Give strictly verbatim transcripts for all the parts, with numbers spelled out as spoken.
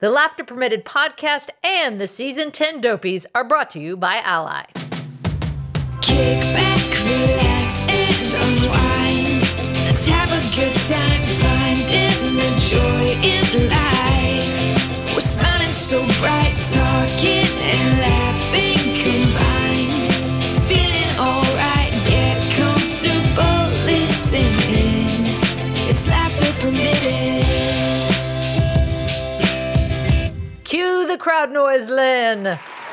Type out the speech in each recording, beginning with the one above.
The Laughter Permitted podcast and the Season ten Dopies are brought to you by Ally. Kick back, relax, and unwind. Let's have a good time finding the joy in life. We're smiling so bright, talking and laughing combined. Feeling alright, get comfortable listening. It's Laughter Permitted. Cue the crowd noise, Lynn.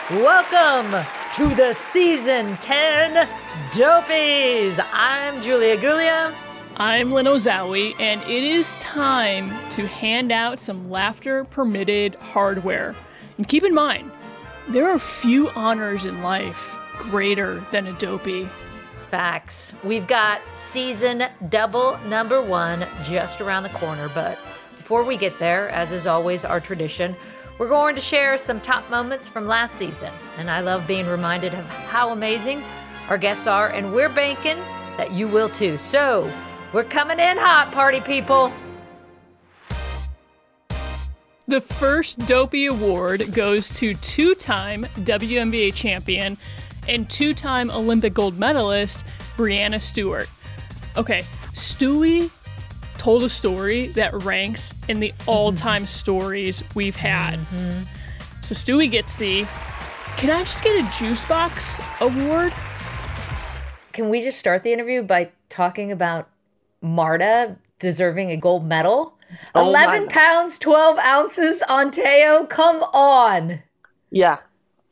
Welcome to the Season ten Dopies. I'm Julia Gulia. I'm Lynn Ozawi, and it is time to hand out some laughter-permitted hardware. And keep in mind, there are few honors in life greater than a Dopie. Facts. We've got season double number one just around the corner, but before we get there, as is always our tradition, we're going to share some top moments from last season, and I love being reminded of how amazing our guests are, and we're banking that you will too. So, we're coming in hot, party people. The first Dopie Award goes to two-time W N B A champion and two-time Olympic gold medalist, Brianna Stewart. Okay, Stewie told a story that ranks in the all-time mm-hmm. stories we've had. Mm-hmm. So Stewie gets the, can I just get a juice box award? Can we just start the interview by talking about Marta deserving a gold medal? Oh, eleven pounds, twelve ounces on Teo, come on. Yeah.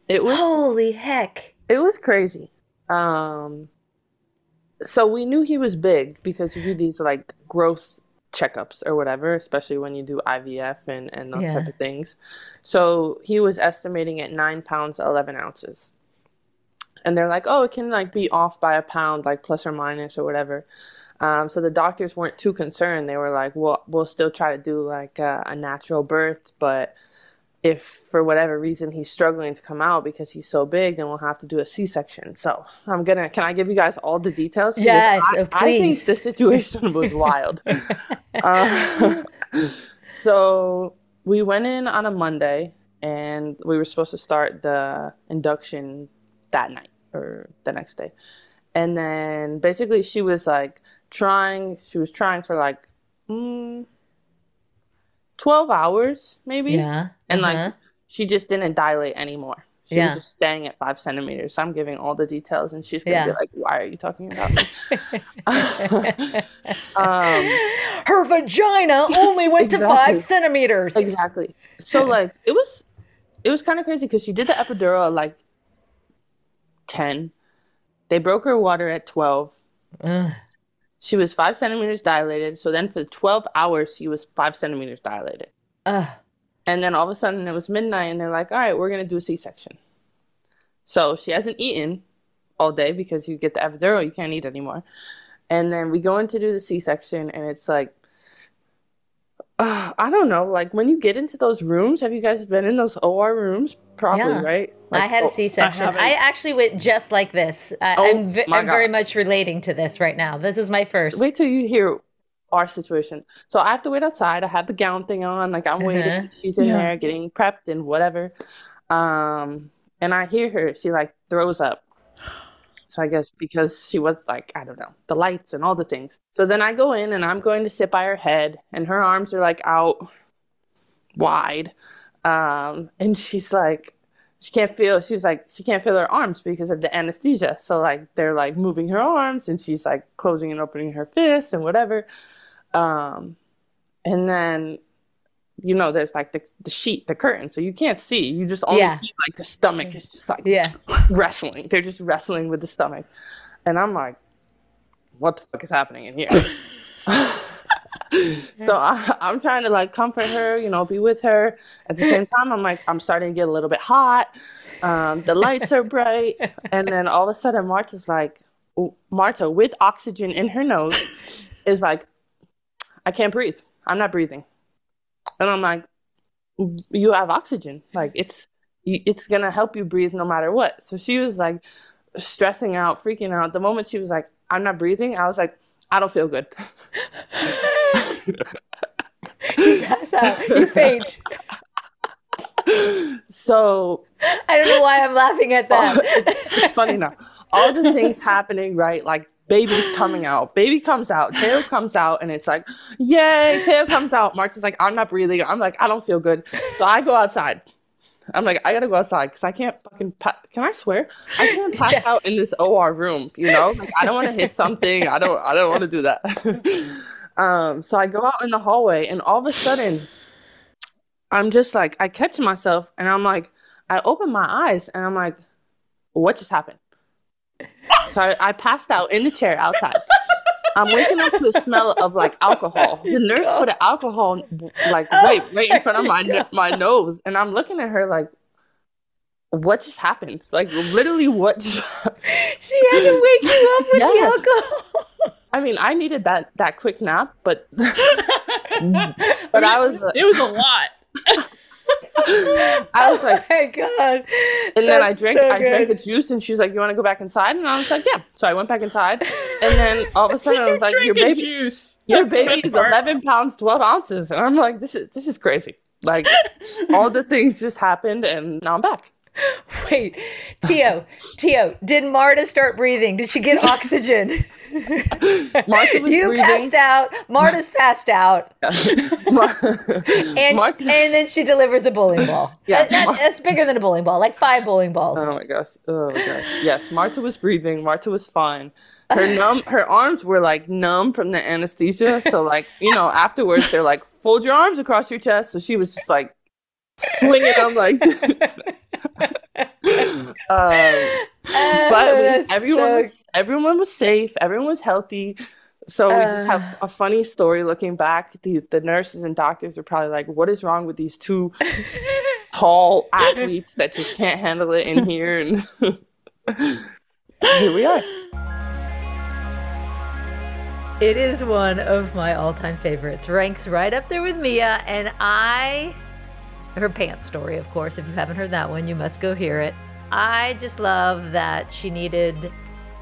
It was, holy heck. It was crazy. Um... So we knew he was big because you do these like growth checkups or whatever, especially when you do I V F and, and those yeah. type of things. So he was estimating at nine pounds, eleven ounces. And they're like, oh, it can like be off by a pound, like plus or minus or whatever. Um, so the doctors weren't too concerned. They were like, well, we'll still try to do like a, a natural birth, but if for whatever reason he's struggling to come out because he's so big, then we'll have to do a C-section. So I'm going to, can I give you guys all the details? Yeah, I, please. I think the situation was wild. uh, so we went in on a Monday and we were supposed to start the induction that night or the next day. And then basically she was like trying, she was trying for like, mm, twelve hours maybe. Yeah. And uh-huh. like she just didn't dilate anymore. She yeah. was just staying at five centimeters. So I'm giving all the details and she's going to yeah. be like, why are you talking about me? um, Her vagina only went exactly. to five centimeters. Exactly. So like it was, it was kind of crazy because she did the epidural at like ten. They broke her water at twelve. Ugh. She was five centimeters dilated. So then for twelve hours, she was five centimeters dilated. Ugh. And then all of a sudden it was midnight and they're like, all right, we're going to do a C-section. So she hasn't eaten all day because you get the epidural, you can't eat anymore. And then we go in to do the C-section and it's like, uh, I don't know, like when you get into those rooms, have you guys been in those O R rooms? Probably, yeah. right? Like, I had a C-section. I, I actually went just like this. I, oh, I'm, v- I'm very much relating to this right now. This is my first. Wait till you hear our situation. So I have to wait outside. I have the gown thing on. Like I'm uh-huh. waiting. She's in yeah. there getting prepped and whatever. Um, and I hear her. She like throws up. So I guess because she was like, I don't know, the lights and all the things. So then I go in and I'm going to sit by her head and her arms are like out wide. Um, and she's like, she can't feel, she's like, she can't feel her arms because of the anesthesia. So like, they're like moving her arms and she's like closing and opening her fists and whatever. Um, and then, you know, there's like the, the sheet, the curtain. So you can't see, you just only yeah. see like the stomach is just like yeah. wrestling. They're just wrestling with the stomach. And I'm like, what the fuck is happening in here? So I, I'm trying to like comfort her, you know, be with her. At the same time, I'm like, I'm starting to get a little bit hot. Um, the lights are bright. And then all of a sudden, Marta's like, Marta with oxygen in her nose is like, I can't breathe. I'm not breathing. And I'm like, you have oxygen. Like it's, it's going to help you breathe no matter what. So she was like stressing out, freaking out. The moment she was like, I'm not breathing, I was like, I don't feel good. You pass out. You faint. So I don't know why I'm laughing at that. It's, it's funny now. All the things happening, right? Like baby's coming out. Baby comes out. Taylor comes out. And it's like, yay, Taylor comes out. Mark's is like, I'm not breathing. I'm like, I don't feel good. So I go outside. I'm like, I got to go outside because I can't fucking pa- – can I swear? I can't pass yes. out in this O R room, you know? Like, I don't want to hit something. I don't I don't want to do that. um, so I go out in the hallway, and all of a sudden, I'm just like – I catch myself, and I'm like – I open my eyes, and I'm like, what just happened? So I, I passed out in the chair outside. I'm waking up to a smell of, like, alcohol. The nurse put an alcohol, like, right, right in front of my my nose. And I'm looking at her like, what just happened? Like, literally, what just happened? She had to wake you up with yeah. the alcohol. I mean, I needed that, that quick nap, but, but I was... Uh, it was a lot. I was like, oh my God. And then I drank so I drank a juice, and she's like, you want to go back inside? And I was like, yeah. So I went back inside, and then all of a sudden I was like, your baby juice. Your baby is eleven pounds, twelve ounces. And I'm like, this is this is crazy. Like, all the things just happened, and now I'm back. Wait, Tio, Tio, did Marta start breathing? Did she get oxygen? Marta was you breathing. Passed out. Marta's passed out. Mar- and, Mar- and then she delivers a bowling ball. Yeah, that, Mar- that's bigger than a bowling ball, like five bowling balls. Oh, my gosh. Oh, my gosh. Yes, Marta was breathing. Marta was fine. Her numb, her arms were, like, numb from the anesthesia. So, like, you know, afterwards, they're like, fold your arms across your chest. So she was just, like, swinging. I'm like... um, oh, but everyone so... was everyone was safe, everyone was healthy, so uh... we just have a funny story looking back. The the nurses and doctors are probably like, what is wrong with these two tall athletes that just can't handle it in here? And here we are. It is one of my all-time favorites, ranks right up there with Mia, and I her pants story, of course. If you haven't heard that one, you must go hear it. I just love that she needed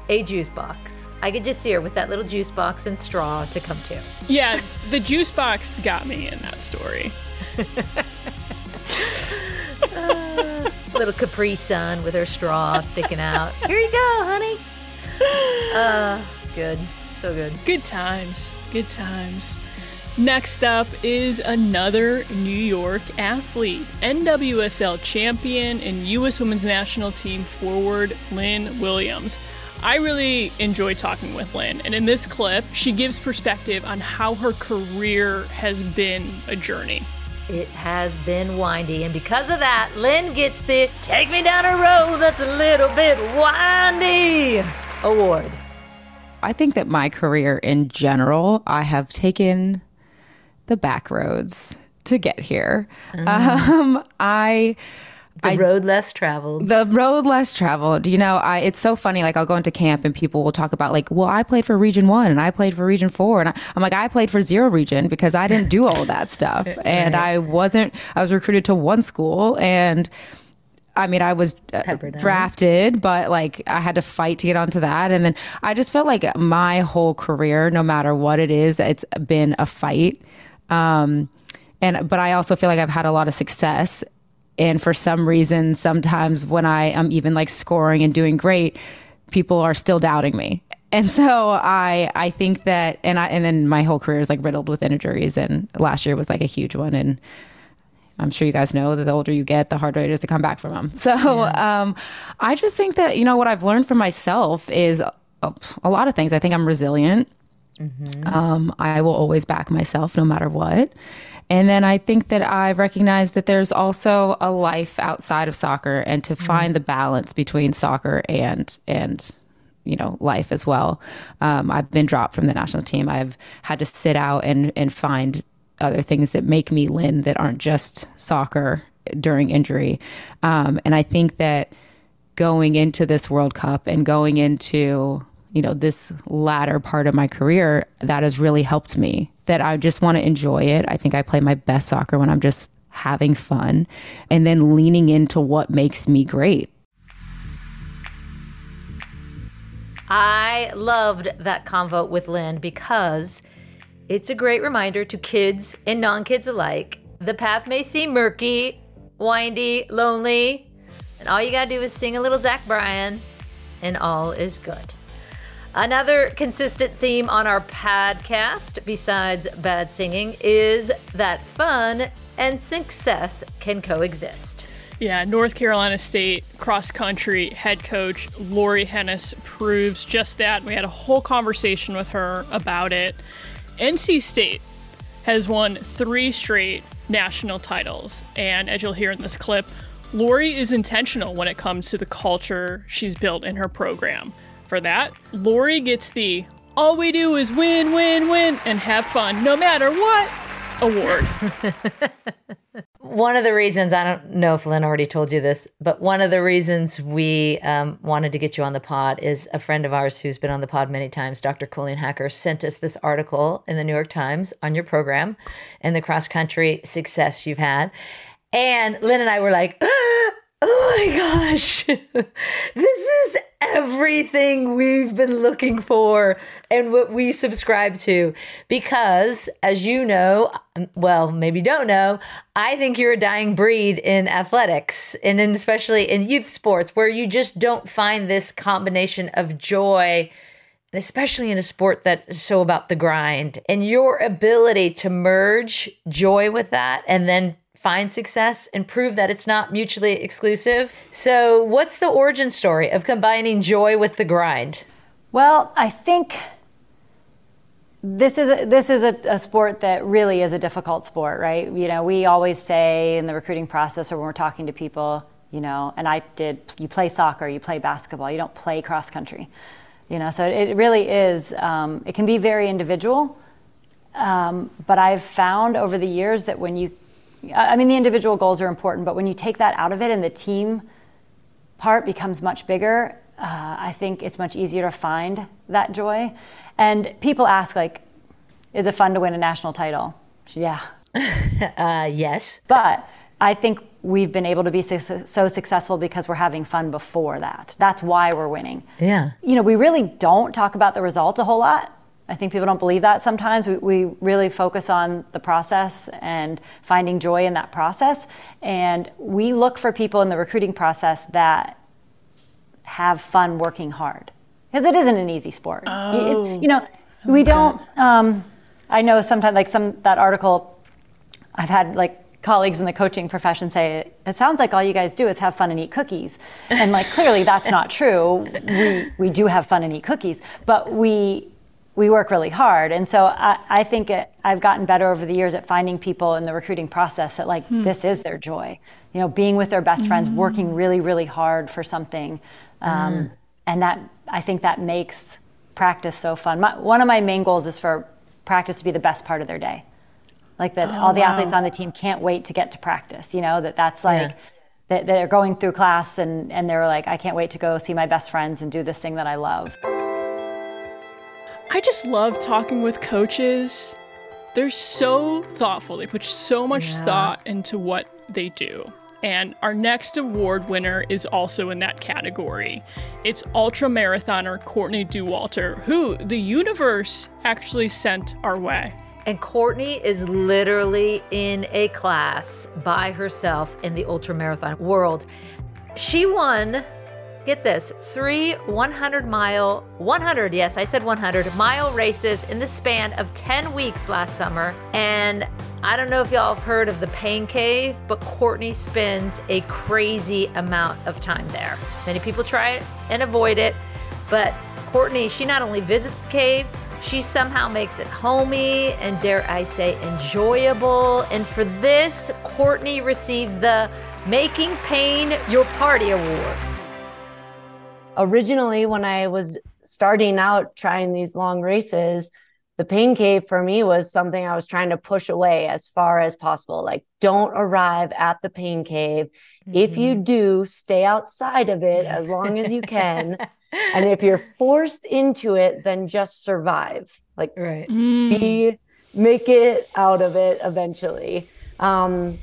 a juice box. I could just see her with that little juice box and straw to come to. Yeah, the juice box got me in that story. uh, little Capri Sun with her straw sticking out. Here you go, honey. Uh, good. So good. Good times. Good times. Next up is another New York athlete, N W S L champion and U S Women's National Team forward Lynn Williams. I really enjoy talking with Lynn, and in this clip, she gives perspective on how her career has been a journey. It has been windy, and because of that, Lynn gets the Take Me Down a Road That's a Little Bit Windy award. I think that my career in general, I have taken... the back roads to get here. Mm. Um, I the I, road less traveled. The road less traveled. You know, I it's so funny. Like, I'll go into camp and people will talk about, like, well, I played for Region One and I played for Region Four, and I, I'm like, I played for zero region because I didn't do all of that stuff, and right. I wasn't. I was recruited to one school, and I mean, I was uh, drafted, but like I had to fight to get onto that, and then I just felt like my whole career, no matter what it is, it's been a fight. Um, and, but I also feel like I've had a lot of success, and for some reason, sometimes when I am even like scoring and doing great, people are still doubting me. And so I, I think that, and I, and then my whole career is like riddled with injuries, and last year was like a huge one. And I'm sure you guys know that the older you get, the harder it is to come back from them. So, yeah. um, I just think that, you know, what I've learned for myself is a, a lot of things. I think I'm resilient. Mm-hmm. Um, I will always back myself no matter what. And then I think that I recognize that there's also a life outside of soccer, and to mm-hmm. find the balance between soccer and, and, you know, life as well. Um, I've been dropped from the national team. I've had to sit out and, and find other things that make me Lynn that aren't just soccer during injury. Um, and I think that going into this World Cup and going into you know, this latter part of my career, that has really helped me, that I just want to enjoy it. I think I play my best soccer when I'm just having fun and then leaning into what makes me great. I loved that convo with Lynn because it's a great reminder to kids and non-kids alike. The path may seem murky, windy, lonely, and all you gotta do is sing a little Zach Bryan, and all is good. Another consistent theme on our podcast, besides bad singing, is that fun and success can coexist. Yeah, North Carolina State cross-country head coach Lori Hennis proves just that. We had a whole conversation with her about it. N C State has won three straight national titles, and as you'll hear in this clip, Lori is intentional when it comes to the culture she's built in her program. For that, Lori gets the "all we do is win, win, win, and have fun no matter what" award. One of the reasons, I don't know if Lynn already told you this, but one of the reasons we um, wanted to get you on the pod is a friend of ours who's been on the pod many times, Doctor Colleen Hacker, sent us this article in the New York Times on your program and the cross-country success you've had. And Lynn and I were like, oh my gosh, this is everything we've been looking for and what we subscribe to, because as you know, well, maybe don't know, I think you're a dying breed in athletics and in especially in youth sports, where you just don't find this combination of joy, and especially in a sport that's so about the grind, and your ability to merge joy with that and then find success and prove that it's not mutually exclusive. So what's the origin story of combining joy with the grind? Well, I think this is a, this is a, a sport that really is a difficult sport, right? You know, we always say in the recruiting process or when we're talking to people, you know, and I did, you play soccer, you play basketball, you don't play cross country, you know, so it really is, um, it can be very individual. Um, but I've found over the years that when you I mean, the individual goals are important, but when you take that out of it and the team part becomes much bigger, uh, I think it's much easier to find that joy. And people ask, like, is it fun to win a national title? Yeah. uh, yes. But I think we've been able to be su- so successful because we're having fun before that. That's why we're winning. Yeah. You know, we really don't talk about the results a whole lot. I think people don't believe that sometimes. We, we really focus on the process and finding joy in that process. And we look for people in the recruiting process that have fun working hard, because it isn't an easy sport. Oh. You, you know, we don't, um, I know sometimes like some, that article, I've had like colleagues in the coaching profession say, it sounds like all you guys do is have fun and eat cookies. And like, clearly that's not true. We, we do have fun and eat cookies, but we, we work really hard. And so I, I think it, I've gotten better over the years at finding people in the recruiting process that like, hmm. this is their joy, you know, being with their best mm-hmm. friends, working really, really hard for something. Um, mm. And that, I think that makes practice so fun. My, one of my main goals is for practice to be the best part of their day. Like that oh, all the wow. athletes on the team can't wait to get to practice, you know, that that's like, yeah. that they're going through class and, and they're like, I can't wait to go see my best friends and do this thing that I love. I just love talking with coaches. They're so thoughtful. They put so much yeah. thought into what they do. And our next award winner is also in that category. It's ultra marathoner Courtney DeWalter, who the universe actually sent our way. And Courtney is literally in a class by herself in the ultra marathon world. She won, get this, three one hundred mile, one hundred, yes, I said one hundred mile races in the span of ten weeks last summer. And I don't know if y'all have heard of the pain cave, but Courtney spends a crazy amount of time there. Many people try it and avoid it, but Courtney, she not only visits the cave, she somehow makes it homey and, dare I say, enjoyable. And for this, Courtney receives the Making Pain Your Party Award. Originally, when I was starting out trying these long races, the pain cave for me was something I was trying to push away as far as possible. Like, don't arrive at the pain cave. Mm-hmm. If you do, stay outside of it as long as you can. And if you're forced into it, then just survive. Like, right. be, make it out of it eventually. Um,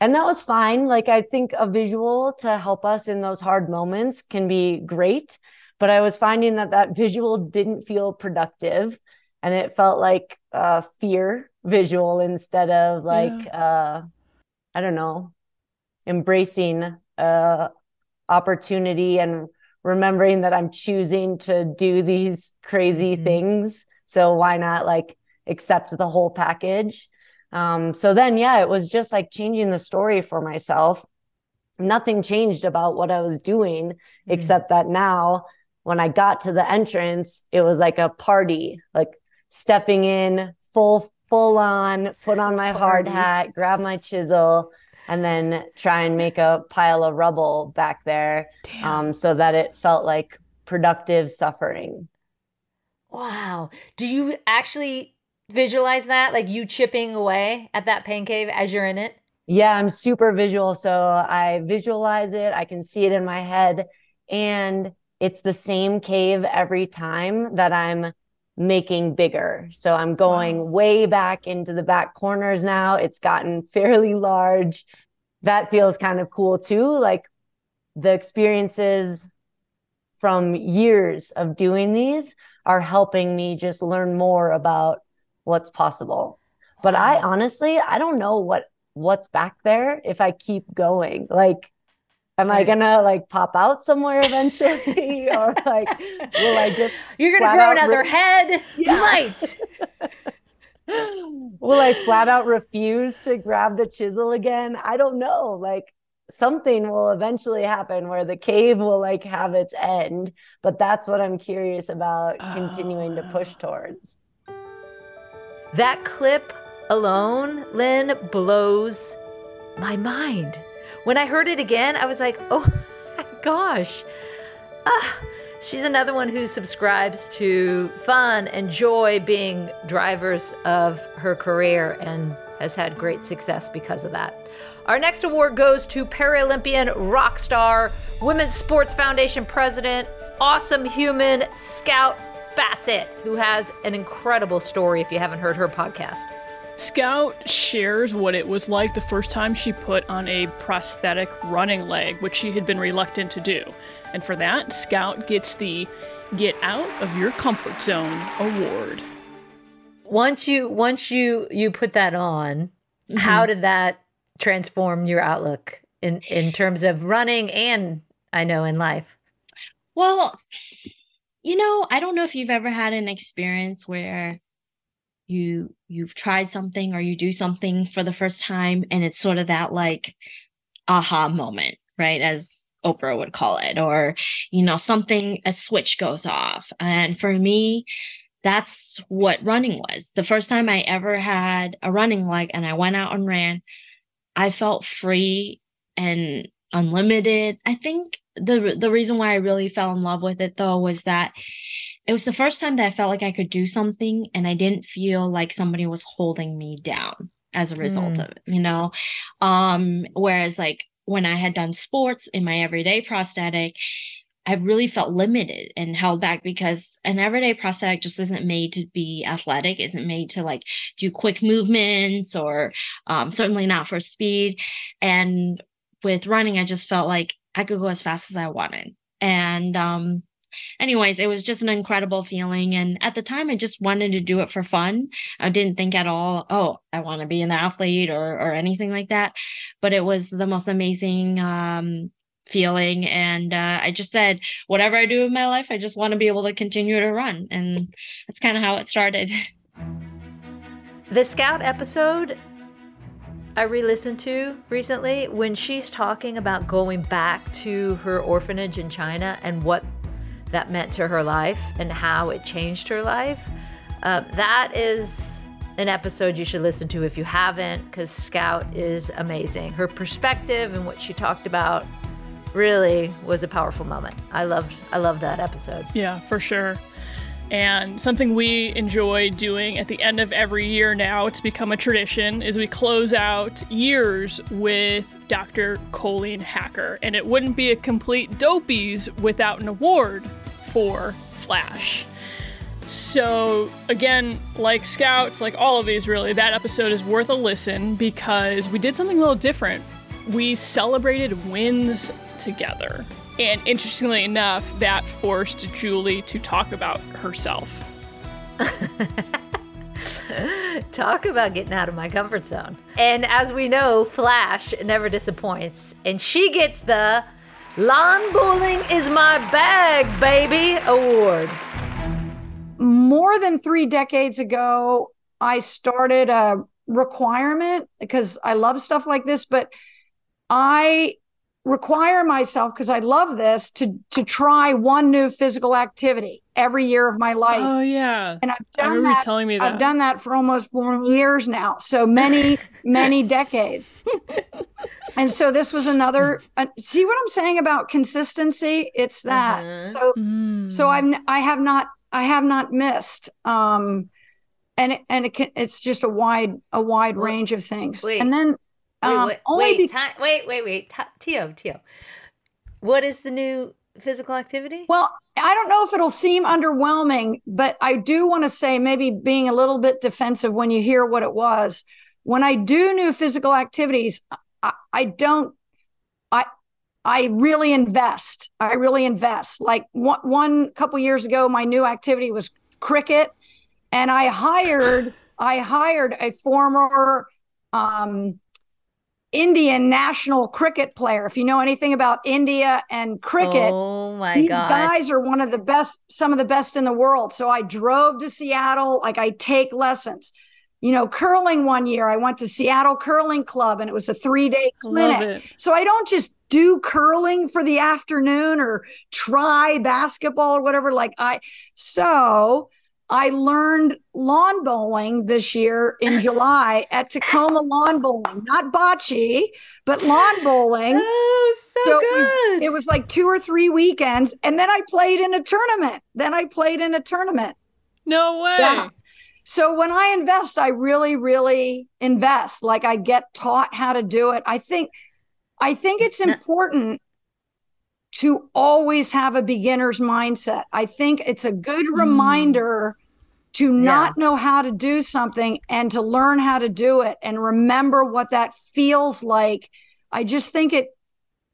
And that was fine. Like, I think a visual to help us in those hard moments can be great, but I was finding that that visual didn't feel productive, and it felt like a uh, fear visual instead of like, yeah. uh, I don't know, embracing uh, opportunity and remembering that I'm choosing to do these crazy mm-hmm. things. So why not like accept the whole package? Um, so then, yeah, it was just like changing the story for myself. Nothing changed about what I was doing, mm-hmm. except that now when I got to the entrance, it was like a party, like stepping in full, full on, put on my hard hat, grab my chisel, and then try and make a pile of rubble back there, um, so that it felt like productive suffering. Wow. Do you actually visualize that? Like you chipping away at that pain cave as you're in it? Yeah, I'm super visual. So I visualize it. I can see it in my head. And it's the same cave every time that I'm making bigger. So I'm going wow. way back into the back corners now. It's gotten fairly large. That feels kind of cool too. Like the experiences from years of doing these are helping me just learn more about what's possible. But wow. I honestly, I don't know what what's back there if I keep going. Like, am I gonna like pop out somewhere eventually? Or like, will I just You're gonna grow another re- head? Yeah. You might. Will I flat out refuse to grab the chisel again? I don't know. Like something will eventually happen where the cave will like have its end. But that's what I'm curious about oh. continuing to push towards. That clip alone, Lynn, blows my mind. When I heard it again, I was like, oh my gosh. Ah, she's another one who subscribes to fun and joy being drivers of her career and has had great success because of that. Our next award goes to Paralympian rock star, Women's Sports Foundation president, awesome human, Scout Bassett, who has an incredible story if you haven't heard her podcast. Scout shares what it was like the first time she put on a prosthetic running leg, which she had been reluctant to do. And for that, Scout gets the Get Out of Your Comfort Zone award. Once you once you, you put that on, mm-hmm. how did that transform your outlook in, in terms of running and, I know, in life? Well, you know, I don't know if you've ever had an experience where you you've tried something or you do something for the first time and it's sort of that like aha moment, right? As Oprah would call it, or, you know, something, a switch goes off. And for me, that's what running was. The first time I ever had a running leg and I went out and ran, I felt free and unlimited. I think the the reason why I really fell in love with it though was that it was the first time that I felt like I could do something and I didn't feel like somebody was holding me down as a result mm. of it, you know? Um, whereas like when I had done sports in my everyday prosthetic, I really felt limited and held back because an everyday prosthetic just isn't made to be athletic, isn't made to like do quick movements or um, certainly not for speed. And with running, I just felt like I could go as fast as I wanted. And, um, anyways, it was just an incredible feeling. And at the time, I just wanted to do it for fun. I didn't think at all, oh, I want to be an athlete or or anything like that. But it was the most amazing um, feeling. And uh, I just said, whatever I do in my life, I just want to be able to continue to run. And that's kind of how it started. The Scout episode I re-listened to recently when she's talking about going back to her orphanage in China and what that meant to her life and how it changed her life. Uh, that is an episode you should listen to if you haven't, because Scout is amazing. Her perspective and what she talked about really was a powerful moment. I loved, I loved that episode. Yeah, for sure. And something we enjoy doing at the end of every year now, it's become a tradition, is we close out years with Doctor Colleen Hacker. And it wouldn't be a complete Dopies without an award for Flash. So again, like Scouts, like all of these really, that episode is worth a listen because we did something a little different. We celebrated wins together. And interestingly enough, that forced Julie to talk about herself. Talk about getting out of my comfort zone. And as we know, Flash never disappoints. And she gets the Lawn Bowling Is My Bag, Baby Award. More than three decades ago, I started a requirement because I love stuff like this, but I require myself, because I love this, to to try one new physical activity every year of my life. Oh yeah. And I've done that, telling me that. I've done that for almost four years now. So many, many decades. And so this was another, uh, see what I'm saying about consistency? It's that. Uh-huh. So, mm. so I'm, I have not, I have not missed, um, and, and it can, it's just a wide, a wide wait, range of things. Wait, and then, um, wait, only wait, be- time, wait, wait, wait, Tio, Tio, what is the new physical activity? Well, I don't know if it'll seem underwhelming, but I do want to say, maybe being a little bit defensive when you hear what it was. When I do new physical activities, I, I don't, I, I really invest. I really invest. Like one, one couple years ago, my new activity was cricket, and I hired, I hired a former, um, Indian national cricket player. If you know anything about India and cricket, oh my these God. guys are one of the best, some of the best in the world. So I drove to Seattle, like I take lessons. You know, curling one year, I went to Seattle Curling Club, and it was a three-day clinic. So I don't just do curling for the afternoon or try basketball or whatever. Like I, so I learned lawn bowling this year in July at Tacoma Lawn Bowling, not bocce, but lawn bowling. Oh, so, so good. It was, it was like two or three weekends. And then I played in a tournament. Then I played in a tournament. No way. Yeah. So when I invest, I really, really invest. Like I get taught how to do it. I think, I think it's important to always have a beginner's mindset. I think it's a good reminder mm. to not yeah. know how to do something and to learn how to do it and remember what that feels like. I just think it,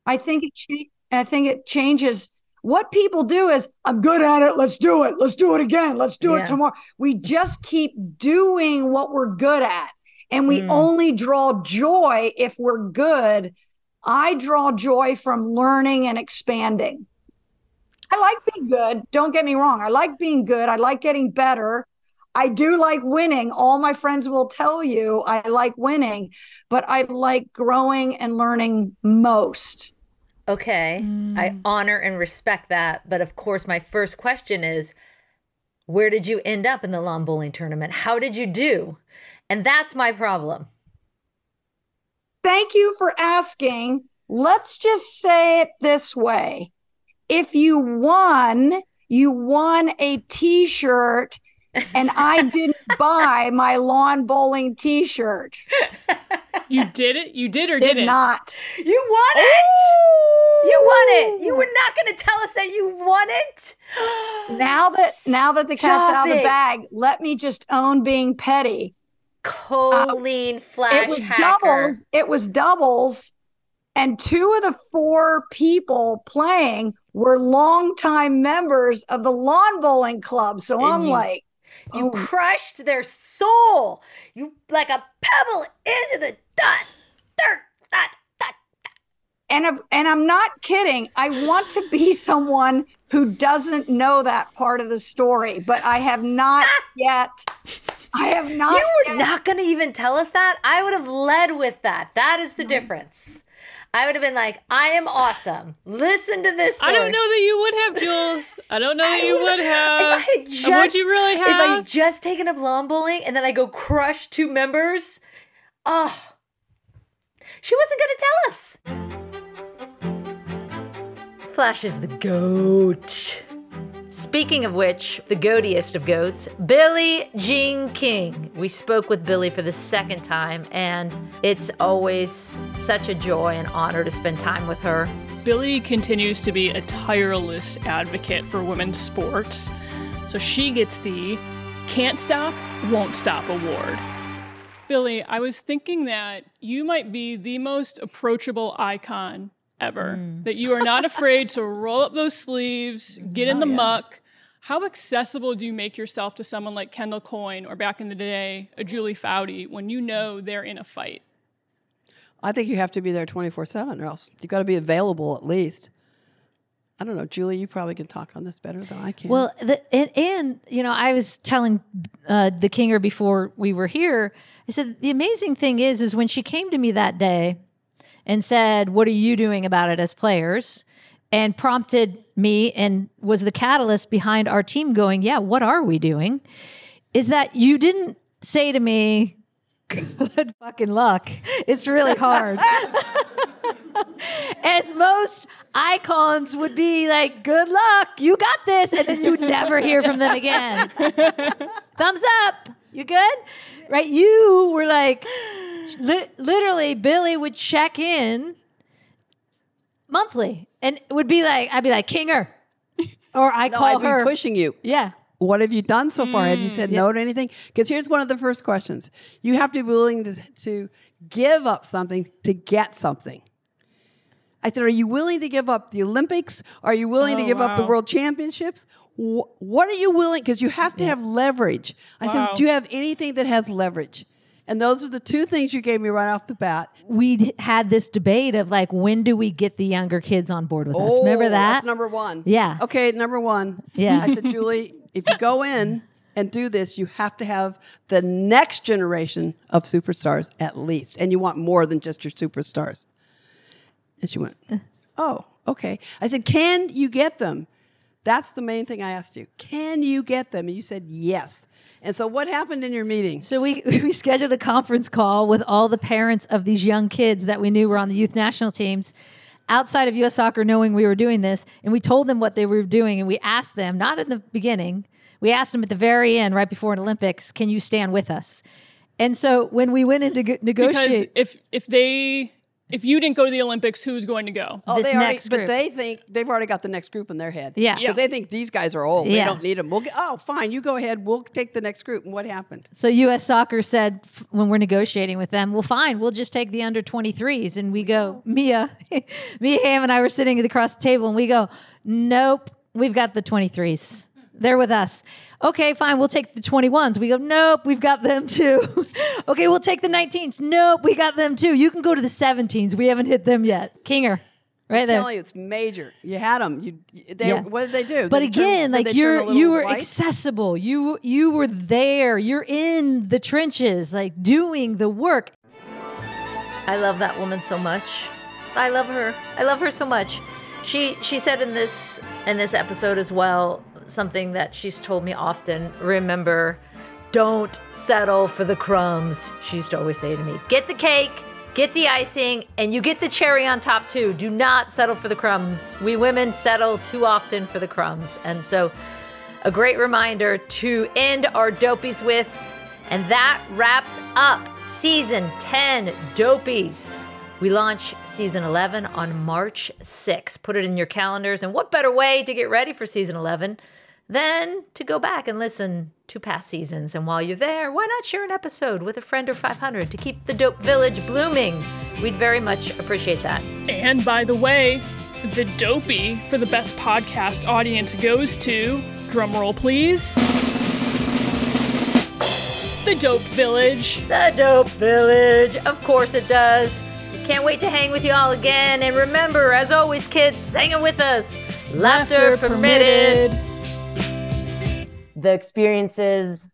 I think it, cha- I think it changes. What people do is, I'm good at it. Let's do it. Let's do it again. Let's do yeah. it tomorrow. We just keep doing what we're good at, and we mm. only draw joy if we're good. I draw joy from learning and expanding. I like being good. Don't get me wrong. I like being good. I like getting better. I do like winning. All my friends will tell you I like winning, but I like growing and learning most. Okay. Mm. I honor and respect that. But of course, my first question is, where did you end up in the lawn bowling tournament? How did you do? And that's my problem. Thank you for asking. Let's just say it this way. If you won, you won a t-shirt, and I didn't buy my lawn bowling t-shirt. You did it? You did or did didn't? Not. You won it! Ooh. You won it! You were not going to tell us that you won it? Now that now that the Stop cat's out of the bag, let me just own being petty. Colleen uh, Flash It was Hacker. doubles. It was doubles. And two of the four people playing were longtime members of the lawn bowling club. So and I'm you, like, you oh. crushed their soul. You like a pebble into the dust. Dirt, dot, dot, dot. And, I've, and I'm not kidding. I want to be someone who doesn't know that part of the story, but I have not yet. I have not. You were yet. not going to even tell us that. I would have led with that. That is the difference. I would have been like, I am awesome. Listen to this story. I don't know that you would have, Jules. I don't know I that you would have. If I had just, would you really have? If I had just taken up lawn bowling and then I go crush two members, oh, she wasn't going to tell us. Flash is the goat. Speaking of which, the goatiest of goats, Billie Jean King. We spoke with Billie for the second time, and it's always such a joy and honor to spend time with her. Billie continues to be a tireless advocate for women's sports, so she gets the Can't Stop, Won't Stop Award. Billie, I was thinking that you might be the most approachable icon ever, mm. that you are not afraid to roll up those sleeves, get oh, in the yeah. muck, How accessible do you make yourself to someone like Kendall Coyne or back in the day, a Julie Foudy, when you know they're in a fight? I think you have to be there twenty-four seven or else. You've got to be available at least. I don't know, Julie, you probably can talk on this better than I can. Well, the, and, and, you know, I was telling uh, the Kinger before we were here, I said, the amazing thing is, is when she came to me that day and said, what are you doing about it as players? And prompted me and was the catalyst behind our team going, yeah, what are we doing? Is that you didn't say to me, good fucking luck. It's really hard. As most icons would be like, good luck, you got this, and then you never hear from them again. Thumbs up, you good? Right, you were like, li- literally, Billy would check in monthly, and it would be like, I'd be like, Kinger, or I no, call I'd her. I'd be pushing you. Yeah. What have you done so far? Mm, have you said yeah. no to anything? Because here's one of the first questions. You have to be willing to, to give up something to get something. I said, are you willing to give up the Olympics? Are you willing oh, to give wow. up the World Championships? Wh- what are you willing? Because you have to yeah. have leverage. I wow. said, do you have anything that has leverage? And those are the two things you gave me right off the bat. We had this debate of like, when do we get the younger kids on board with oh, us? Remember that? That's number one. Yeah. Okay, number one. Yeah. I said, Julie, if you go in and do this, you have to have the next generation of superstars at least. And you want more than just your superstars. And she went, oh, okay. I said, can you get them? That's the main thing I asked you. Can you get them? And you said, yes. And so what happened in your meeting? So we, we scheduled a conference call with all the parents of these young kids that we knew were on the youth national teams outside of U S Soccer, knowing we were doing this. And we told them what they were doing. And we asked them, not in the beginning, we asked them at the very end, right before an Olympics, can you stand with us? And so when we went into go- negotiate. Because if, if they... If you didn't go to the Olympics, who's going to go? Oh, this they already, next group. But they think they've already got the next group in their head. Yeah. Because yeah. they think these guys are old. Yeah. They don't need them. We'll get, oh, fine. You go ahead. We'll take the next group. And what happened? So U S Soccer said f- when we're negotiating with them, well, fine. We'll just take the under twenty-threes. And we go, Mia, Mia Hamm and I were sitting across the table and we go, nope, we've got the twenty-threes. They're with us. Okay, fine, we'll take the twenty-ones. We go, nope, we've got them too. Okay, we'll take the nineteens. Nope, we got them too. You can go to the seventeens. We haven't hit them yet. Kinger, right I'm there. I'm telling you, it's major. You had them. You, they, yeah. What did they do? But did again, turn, like you're, you were white? accessible. You, you were there. You're in the trenches, like doing the work. I love that woman so much. I love her. I love her so much. She, she said in this, in this episode as well, something that she's told me often, remember, don't settle for the crumbs. She used to always say to me, get the cake, get the icing, and you get the cherry on top too. Do not settle for the crumbs. We women settle too often for the crumbs. And so a great reminder to end our Dopies with, and that wraps up season ten Dopies. We launch season eleven on March sixth. Put it in your calendars. And what better way to get ready for season eleven than to go back and listen to past seasons. And while you're there, why not share an episode with a friend or five hundred to keep the Dope Village blooming? We'd very much appreciate that. And by the way, the Dopey for the best podcast audience goes to, drumroll please, the Dope Village. The Dope Village. Of course it does. Can't wait to hang with you all again. And remember, as always, kids, sing it with us. Laughter permitted. The experiences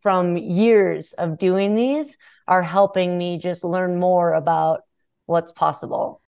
from years of doing these are helping me just learn more about what's possible.